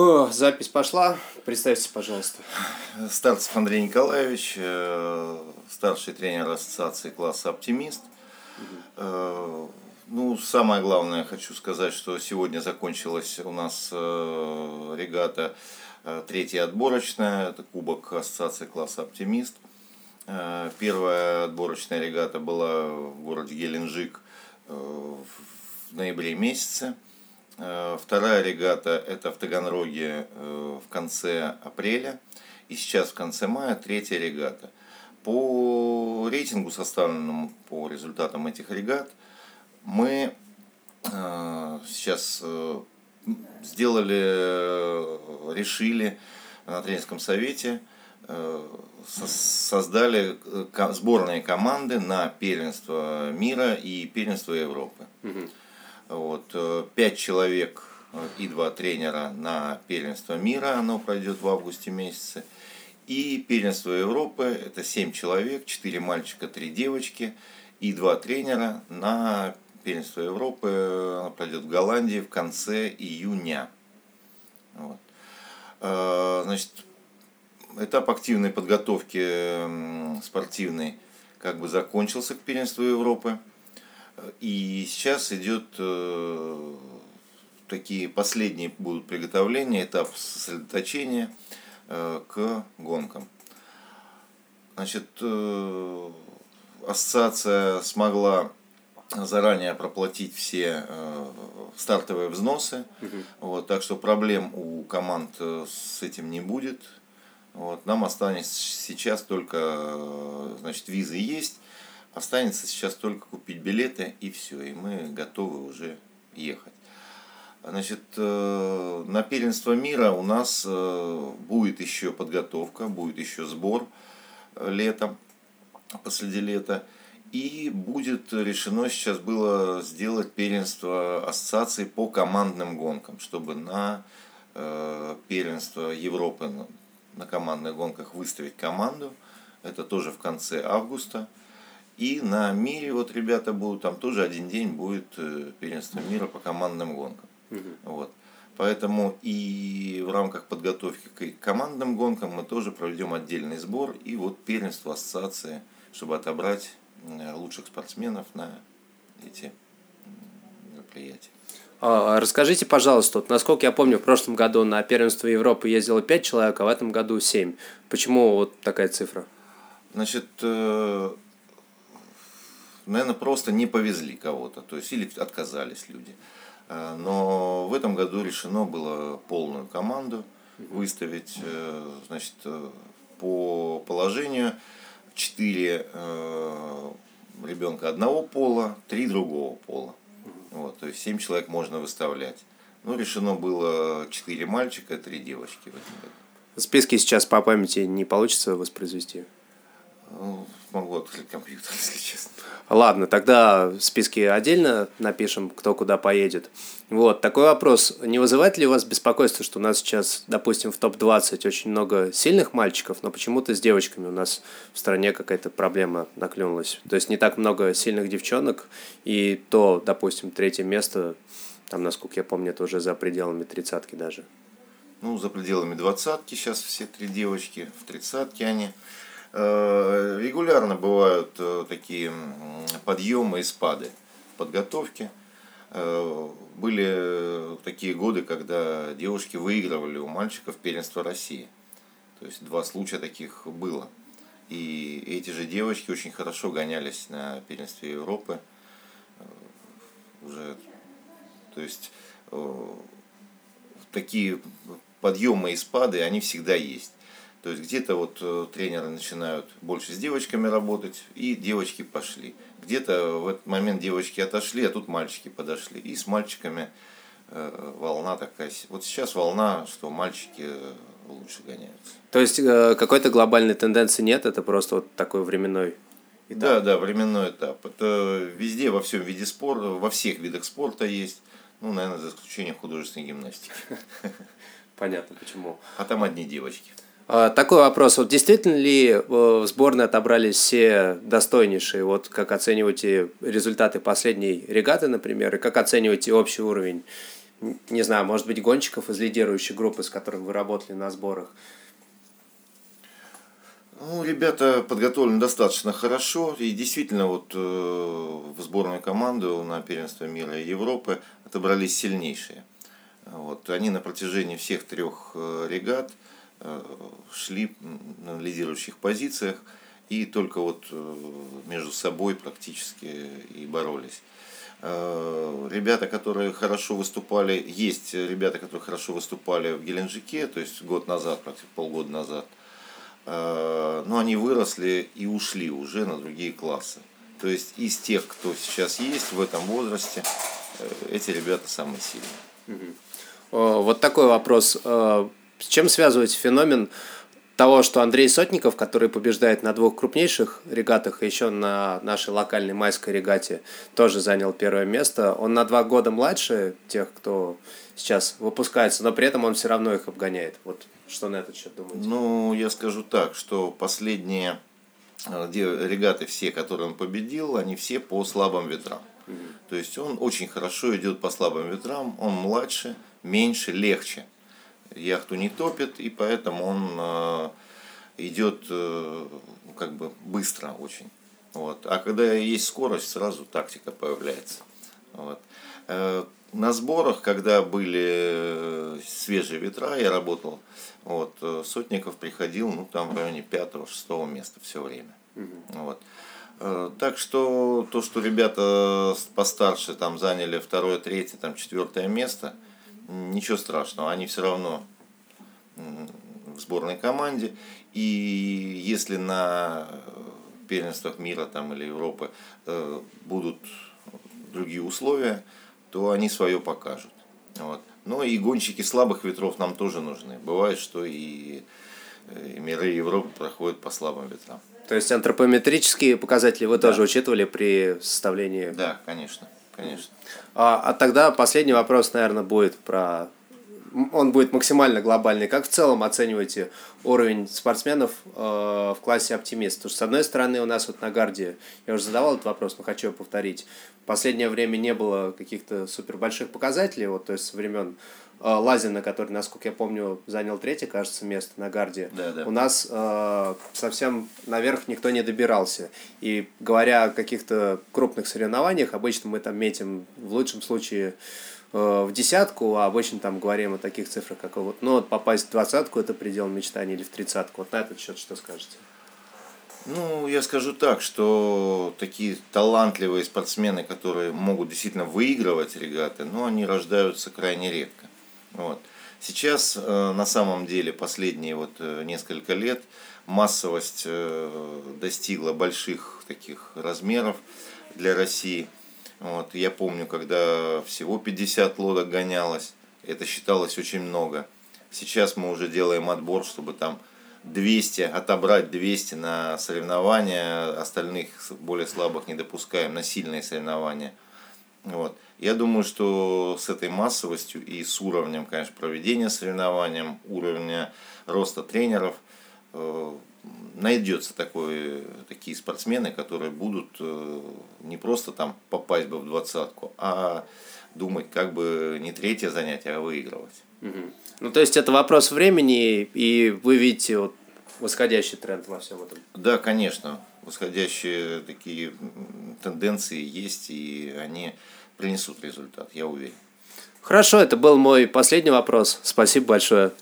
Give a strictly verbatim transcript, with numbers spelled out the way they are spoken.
О, запись пошла. Представьтесь, пожалуйста. Старцев Андрей Николаевич, старший тренер Ассоциации класса «Оптимист». Угу. Ну, самое главное, хочу сказать, что сегодня закончилась у нас регата третья отборочная. Это кубок Ассоциации класса «Оптимист». Первая отборочная регата была в городе Геленджик в ноябре месяце. Вторая регата это в Таганроге в конце апреля, и сейчас в конце мая третья регата. По рейтингу, составленному по результатам этих регат, мы сейчас сделали, решили на тренерском совете, создали сборные команды на первенство мира и первенство Европы. Вот, пять человек и два тренера на первенство мира, оно пройдет в августе месяце. И первенство Европы, это семь человек, четыре мальчика, три девочки и два тренера на первенство Европы, оно пройдет в Голландии в конце июня. Вот. Значит, этап активной подготовки спортивной как бы закончился к первенству Европы. И сейчас идет э, такие последние будут приготовления, этап сосредоточения э, к гонкам. Значит, э, ассоциация смогла заранее проплатить все э, стартовые взносы, угу. Вот, так что проблем у команд с этим не будет. Вот, нам останется сейчас только, значит, визы есть. Останется сейчас только купить билеты, и все, и мы готовы уже ехать. Значит, на первенство мира у нас будет еще подготовка, будет еще сбор летом, посреди лета. И будет решено сейчас было сделать первенство ассоциации по командным гонкам, чтобы на первенство Европы на командных гонках выставить команду. Это тоже в конце августа. И на мире вот ребята будут, там тоже один день будет первенство мира по командным гонкам. Угу. Вот. Поэтому и в рамках подготовки к командным гонкам мы тоже проведем отдельный сбор. И вот первенство ассоциации, чтобы отобрать лучших спортсменов на эти мероприятия. Расскажите, пожалуйста, вот, насколько я помню, в прошлом году на первенство Европы ездило пять человек, а в этом году семь. Почему вот такая цифра? Значит, наверное, просто не повезли кого-то, то есть или отказались люди. Но в этом году решено было полную команду выставить. Значит, по положению четыре ребенка одного пола, три другого пола. Вот, то есть семь человек можно выставлять. Но решено было четыре мальчика, три девочки в этом году. Списки сейчас по памяти не получится воспроизвести? Могу открыть компьютер, если честно. Ладно, тогда списки отдельно напишем, кто куда поедет. Вот, такой вопрос. Не вызывает ли у вас беспокойство, что у нас сейчас, допустим, в топ двадцать очень много сильных мальчиков, но почему-то с девочками у нас в стране какая-то проблема наклюнулась? То есть не так много сильных девчонок, и то, допустим, третье место, там, насколько я помню, это уже за пределами тридцатки даже. Ну, за пределами двадцатки сейчас все три девочки, в тридцатке они. Регулярно бывают такие подъемы и спады в подготовке. Были такие годы, когда девушки выигрывали у мальчиков первенство России. То есть два случая таких было. И эти же девочки очень хорошо гонялись на первенстве Европы. Уже, то есть такие подъемы и спады, они всегда есть. То есть где-то вот тренеры начинают больше с девочками работать, и девочки пошли. Где-то в этот момент девочки отошли, а тут мальчики подошли. И с мальчиками волна такая. Вот сейчас волна, что мальчики лучше гоняются. То есть какой-то глобальной тенденции нет, это просто вот такой временной этап? Да, да, временной этап. Это везде, во всем виде спорта, во всех видах спорта есть. Ну, наверное, за исключением художественной гимнастики. Понятно, почему. А там одни девочки. Такой вопрос. Вот действительно ли в сборной отобрались все достойнейшие? Вот как оцениваете результаты последней регаты, например, и как оцениваете общий уровень не знаю, может быть, гонщиков из лидирующей группы, с которыми вы работали на сборах? Ну, ребята подготовлены достаточно хорошо, и действительно вот э, в сборную команду на первенство мира и Европы отобрались сильнейшие. Вот, они на протяжении всех трех регат э, шли на лидирующих позициях и только вот э, между собой практически и боролись. Э, ребята, которые хорошо выступали, есть ребята, которые хорошо выступали в Геленджике, то есть год назад, практически полгода назад. Но они выросли и ушли уже на другие классы. То есть из тех, кто сейчас есть в этом возрасте, эти ребята самые сильные. Угу. Вот такой вопрос. С чем связывается феномен того, что Андрей Сотников, который побеждает на двух крупнейших регатах, и еще на нашей локальной майской регате тоже занял первое место. Он на два года младше тех, кто сейчас выпускается, но при этом он все равно их обгоняет. Вот. Что на этот счет думаете? Ну, я скажу так, что последние регаты, все, которые он победил, они все по слабым ветрам. Угу. То есть он очень хорошо идет по слабым ветрам, он младше, меньше, легче. Яхту не топит, и поэтому он идет как бы быстро очень. Вот. А когда есть скорость, сразу тактика появляется. Вот. На сборах, когда были свежие ветра, я работал, вот, Сотников приходил, ну, там в районе пятого-шестого места все время. Угу. Вот. Так что то, что ребята постарше там заняли второе, третье, там четвертое место, ничего страшного, они все равно в сборной команде. И если на первенствах мира там, или Европы будут другие условия, то они свое покажут. Вот. Но и гонщики слабых ветров нам тоже нужны. Бывает, что и, и миры Европы проходят по слабым ветрам. То есть антропометрические показатели вы да. тоже учитывали при составлении? Да, конечно, конечно. А, а тогда последний вопрос, наверное, будет про... Он будет максимально глобальный. Как в целом оцениваете уровень спортсменов э, в классе «Оптимист»? Потому что, с одной стороны, у нас вот на гарде, я уже задавал этот вопрос, но хочу его повторить. В последнее время не было каких-то супербольших показателей, вот, то есть со времен э, Лазина, который, насколько я помню, занял третье, кажется, место на гарде. Да, да. У нас э, совсем наверх никто не добирался. И говоря о каких-то крупных соревнованиях, обычно мы там метим в лучшем случае... в десятку, а обычно там говорим о таких цифрах, как вот, ну, вот попасть в двадцатку, это предел мечтаний, или в тридцатку. Вот на этот счет что скажете? Ну, я скажу так, что такие талантливые спортсмены, которые могут действительно выигрывать регаты, но они рождаются крайне редко. Вот. Сейчас, на самом деле, последние вот несколько лет массовость достигла больших таких размеров для России. Вот, я помню, когда всего пятьдесят лодок гонялось, это считалось очень много. Сейчас мы уже делаем отбор, чтобы там двести, отобрать двести на соревнования, остальных более слабых не допускаем, на сильные соревнования. Вот. Я думаю, что с этой массовостью и с уровнем, конечно, проведения соревнований, уровня роста тренеров, найдется такой, такие спортсмены, которые будут не просто там попасть бы в двадцатку, а думать, как бы не третье занятие, а выигрывать. Угу. Ну, то есть это вопрос времени, и вы видите вот восходящий тренд во всем этом? Да, конечно. Восходящие такие тенденции есть, и они принесут результат, я уверен. Хорошо, это был мой последний вопрос. Спасибо большое.